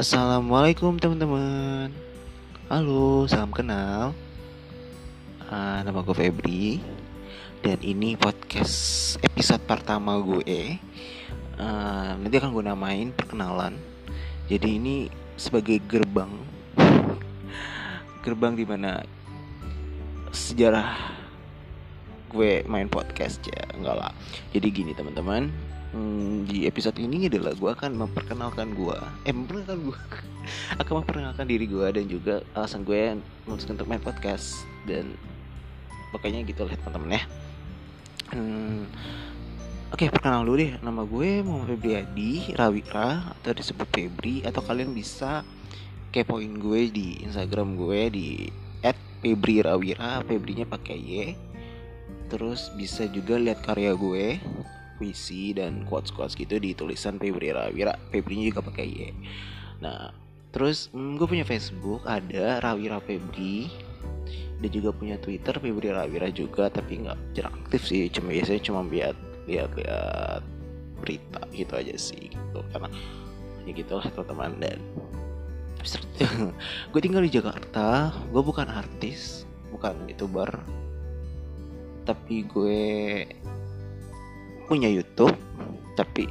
Assalamualaikum teman-teman. Halo, salam kenal. Nama gue Febri. Dan ini podcast episode pertama gue. Nanti akan gue namain perkenalan. Jadi ini sebagai gerbang di mana sejarah gue main podcast ya, enggak lah. Jadi gini teman-teman. Di episode ini adalah gue akan memperkenalkan diri gue dan juga alasan gue untuk main podcast dan pokoknya gitu lah teman-teman ya. Oke, perkenal dulu deh, nama gue Muhammad Febriadi Rawira atau disebut Febri, atau kalian bisa kepoin gue di Instagram gue di @febri_rawira, Febrinya pakai Y. Terus bisa juga lihat karya gue, puisi dan quotes-quotes gitu di tulisan Febri Rawira, Febrinya juga pakai Y. Nah, terus gue punya Facebook ada Rawira Febri, dan juga punya Twitter Febri Rawira juga, tapi nggak jarang aktif sih, cuma biasanya cuma lihat berita gitu aja sih, gitu karena ya gitulah teman-teman. Dan gue tinggal di Jakarta, gue bukan artis, bukan youtuber, tapi gue punya YouTube, tapi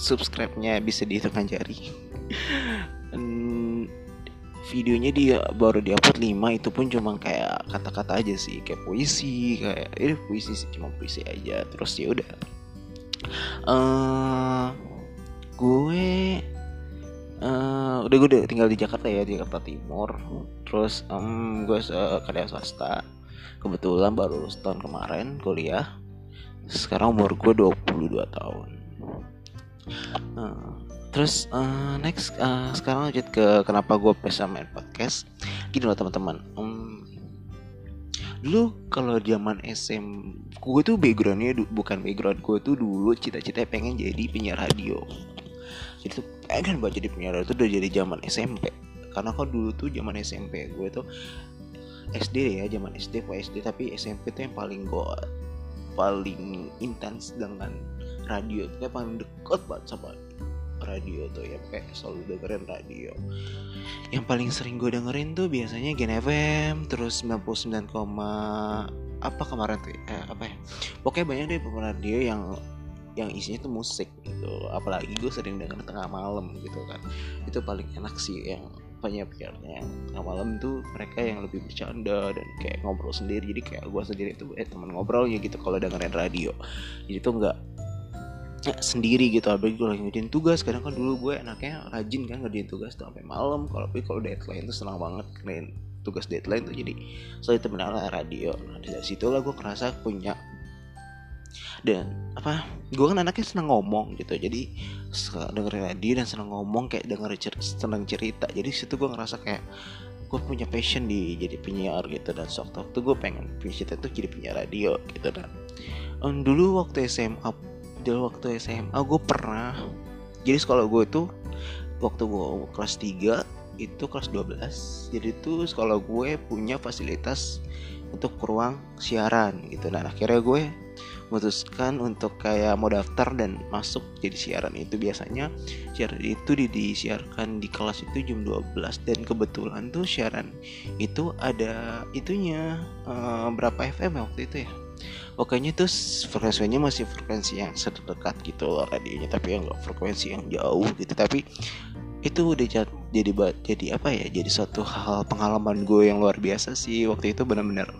subscribe-nya bisa dihitungan jari. Videonya dia baru diupload 5, itu pun cuma kayak kata-kata aja sih, kayak puisi, kayak puisi sih, cuma puisi aja. Terus ya udah. Gue udah tinggal di Jakarta ya, di Jakarta Timur. Terus gue karya swasta. Kebetulan baru lulus tahun kemarin kuliah. Sekarang umur gue 22 tahun. Terus sekarang lanjut ke kenapa gue bisa main podcast. Gini loh teman-teman. Dulu kalau zaman SM, gue tuh gue tuh dulu cita-citanya pengen jadi penyiar radio. Jadi tuh pengen banget jadi penyiar radio, itu udah jadi zaman SMP. Karena kok dulu tuh zaman SMP, gue tuh SD ya, zaman SD, tapi SMP tuh yang paling intens dengan radio, kayak paling dekat banget sama radio tuh ya, kayak selalu dengerin radio. Yang paling sering gue dengerin tuh biasanya Gen FM, terus 99, apa kemarin tuh pokoknya banyak deh radio yang isinya tuh musik gitu. Apalagi gue sering denger tengah malam gitu kan, itu paling enak sih. Yang penyiar-penyiarnya tengah malam tuh mereka yang lebih bercanda dan kayak ngobrol sendiri, jadi kayak gue sendiri tuh teman ngobrolnya gitu kalau dengerin radio. Jadi tuh nggak sendiri gitu, apalagi gue lagi ngerjain tugas. Kadang kan dulu gue anaknya rajin kan ngerjain tugas tuh sampai malam, kalau deadline tuh senang banget ngerjain tugas deadline tuh, jadi selalu temenan radio. Nah dari situlah gue kerasa punya, dan gue kan anaknya seneng ngomong gitu, jadi dengerin radio dan seneng ngomong, kayak seneng cerita. Jadi situ gue ngerasa kayak gue punya passion di jadi penyiar gitu, dan suatu waktu gue pengen passion tuh jadi penyiar radio gitu. Dan dulu waktu SMA gue pernah, jadi sekolah gue itu waktu gue kelas 3 itu kelas 12, jadi tuh sekolah gue punya fasilitas untuk ruang siaran gitu. Dan akhirnya gue memutuskan untuk kayak mau daftar dan masuk jadi siaran itu. Biasanya siaran itu disiarkan di kelas itu jam 12, dan kebetulan tuh siaran itu ada itunya, berapa FM waktu itu ya, pokoknya tuh frekuensinya masih frekuensi yang sedekat gitu loh radionya, tapi yang gak frekuensi yang jauh gitu. Tapi itu udah jadi suatu hal, pengalaman gue yang luar biasa sih. Waktu itu benar-benar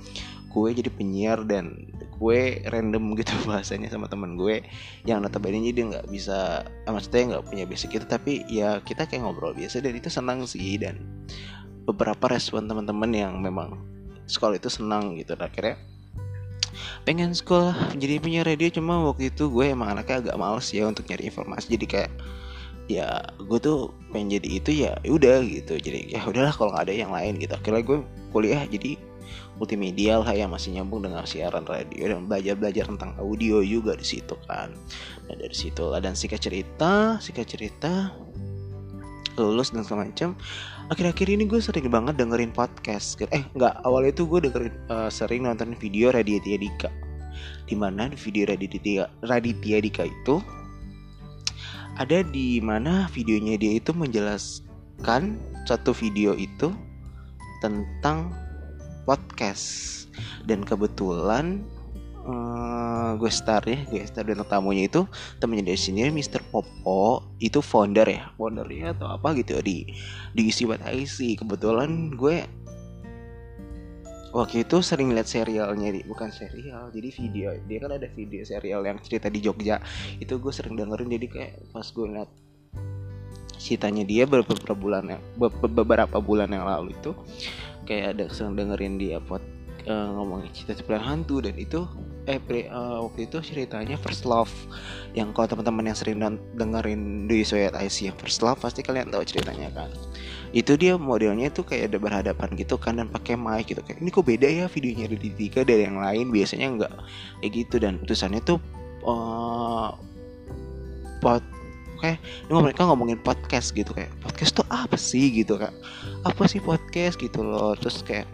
gue jadi penyiar, dan gue random gitu bahasanya sama teman gue yang notabene dia nggak bisa, maksudnya nggak punya basic itu, tapi ya kita kayak ngobrol biasa, dan itu senang sih. Dan beberapa respon teman-teman yang memang sekolah itu senang gitu. Dan akhirnya pengen sekolah jadi penyiar radio, cuma waktu itu gue emang anaknya agak males ya untuk nyari informasi, jadi kayak ya gue tuh pengen jadi itu ya udah gitu, jadi ya udahlah kalau nggak ada yang lain gitu. Akhirnya gue kuliah jadi multimedia lah ya, masih nyambung dengan siaran radio, dan belajar tentang audio juga di situ kan. Nah dari situ lah, dan singkat cerita lulus dan segala macam. Akhir-akhir ini gue sering banget dengerin podcast. Awalnya itu gue dengerin, sering nonton video Raditya Dika, dimana video Raditya Dika itu ada, di mana videonya dia itu menjelaskan kan satu video itu tentang podcast, dan kebetulan gue star dan tamunya itu temennya dari sini, Mr. Popo itu foundernya atau apa gitu di IC. Kebetulan gue waktu itu sering lihat jadi video dia kan ada video serial yang cerita di Jogja itu gue sering dengerin. Jadi kayak pas gue lihat ceritanya dia beberapa bulan yang lalu itu kayak ada sering dengerin dia ngomongin cerita hantu, dan itu waktu itu ceritanya First Love, yang kalau teman-teman yang sering dengerin di IC yang First Love pasti kalian tahu ceritanya kan. Itu dia modelnya tuh kayak ada berhadapan gitu kan, dan pakai mic gitu kan. Ini kok beda ya videonya Raditya Dika dari yang lain, biasanya enggak kayak gitu. Dan putusannya tuh mereka ngomongin podcast gitu, kayak podcast tuh apa sih gitu kan, apa sih podcast gitu loh. Terus kayak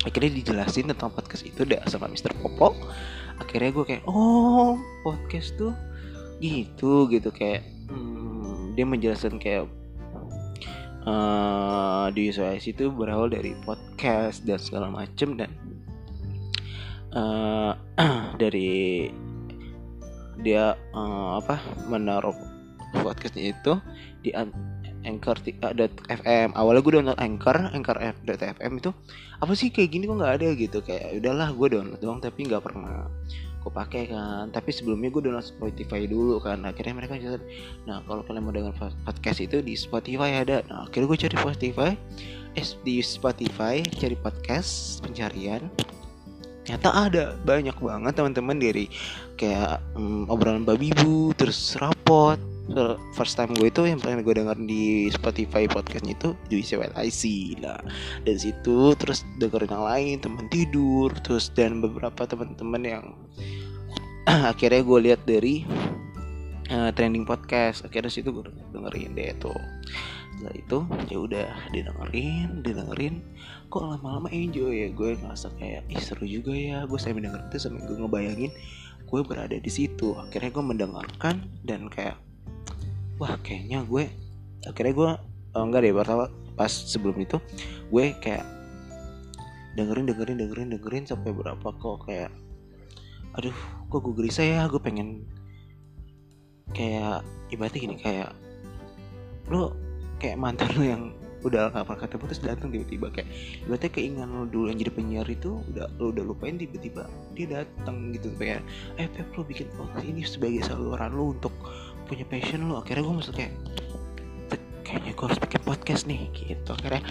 akhirnya dijelasin tentang podcast itu sama Mr. Popo. Akhirnya gue kayak podcast tuh gitu kayak dia menjelaskan kayak di USIS itu berawal dari podcast dan segala macem, dan dari dia menaruh podcastnya itu di anchor.fm. awalnya gue download anchor.fm itu apa sih, kayak gini kok nggak ada gitu, kayak udahlah gue download doang tapi nggak pernah gue pakai kan. Tapi sebelumnya gue download Spotify dulu kan. Akhirnya mereka jelasin, nah kalau kalian mau dengar podcast itu di Spotify ada. Nah akhirnya gue cari di Spotify cari podcast pencarian, ternyata ada banyak banget teman-teman dari kayak obrolan babi bu, terus rapot. First time gue itu yang pernah gue denger di Spotify podcastnya itu IC. Nah dari situ terus dengerin yang lain, teman tidur, terus dan beberapa teman-teman yang akhirnya gue lihat dari trending podcast. Akhirnya situ gue dengerin deh tuh. Setelah itu ya udah didengerin, kok lama-lama enjoy ya. Gue ngerasa kayak seru juga ya. Gue sambil dengerin itu sambil gue ngebayangin gue berada di situ. Akhirnya gue mendengarkan dan kayak wah kayaknya gue pas sebelum itu gue kayak dengerin sampai berapa kok kayak aduh kok gue gelisah ya, gue pengen kayak ibaratnya gini, kayak lo kayak mantan lo yang udah gak pernah ketemu terus datang tiba-tiba, kayak ibaratnya keinginan lo dulu yang jadi penyiar itu udah lupain, tiba-tiba dia datang gitu kayak Pep lo bikin ini sebagai saluran lo untuk punya passion lo. Akhirnya gue masuk kayak kayaknya gue harus bikin podcast nih gitu. Akhirnya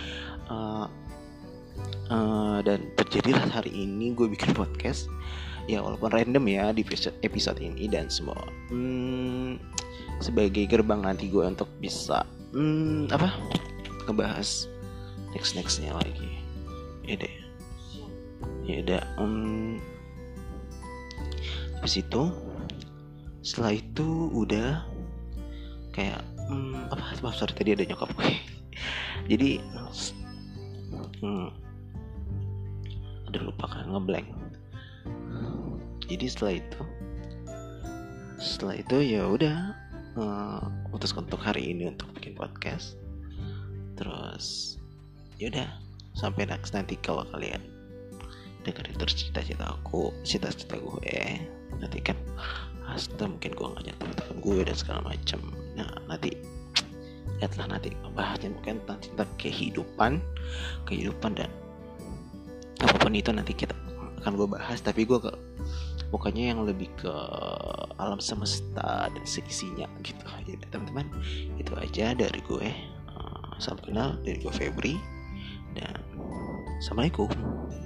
dan terjadilah hari ini gue bikin podcast ya, walaupun random ya di episode ini. Dan semua sebagai gerbang nanti gue untuk bisa ngebahas nextnya lagi ya deh. Habis itu setelah itu udah kayak tadi ada nyokap gue. Jadi ngeblank. Jadi setelah itu ya udah putuskan untuk hari ini untuk bikin podcast. Terus ya udah sampai next nanti kalau kalian dengerin terus cerita-cerita gue nanti kan hasta mungkin gue nggak nyentuh tentang gue dan segala macam. Nah nanti lihatlah nanti bahasnya mungkin tentang kehidupan dan apapun itu nanti kita akan gue bahas. Tapi gue pokoknya yang lebih ke alam semesta dan seisinya gitu aja teman-teman. Itu aja dari gue. Salam kenal dari gue Febri dan assalamualaikum.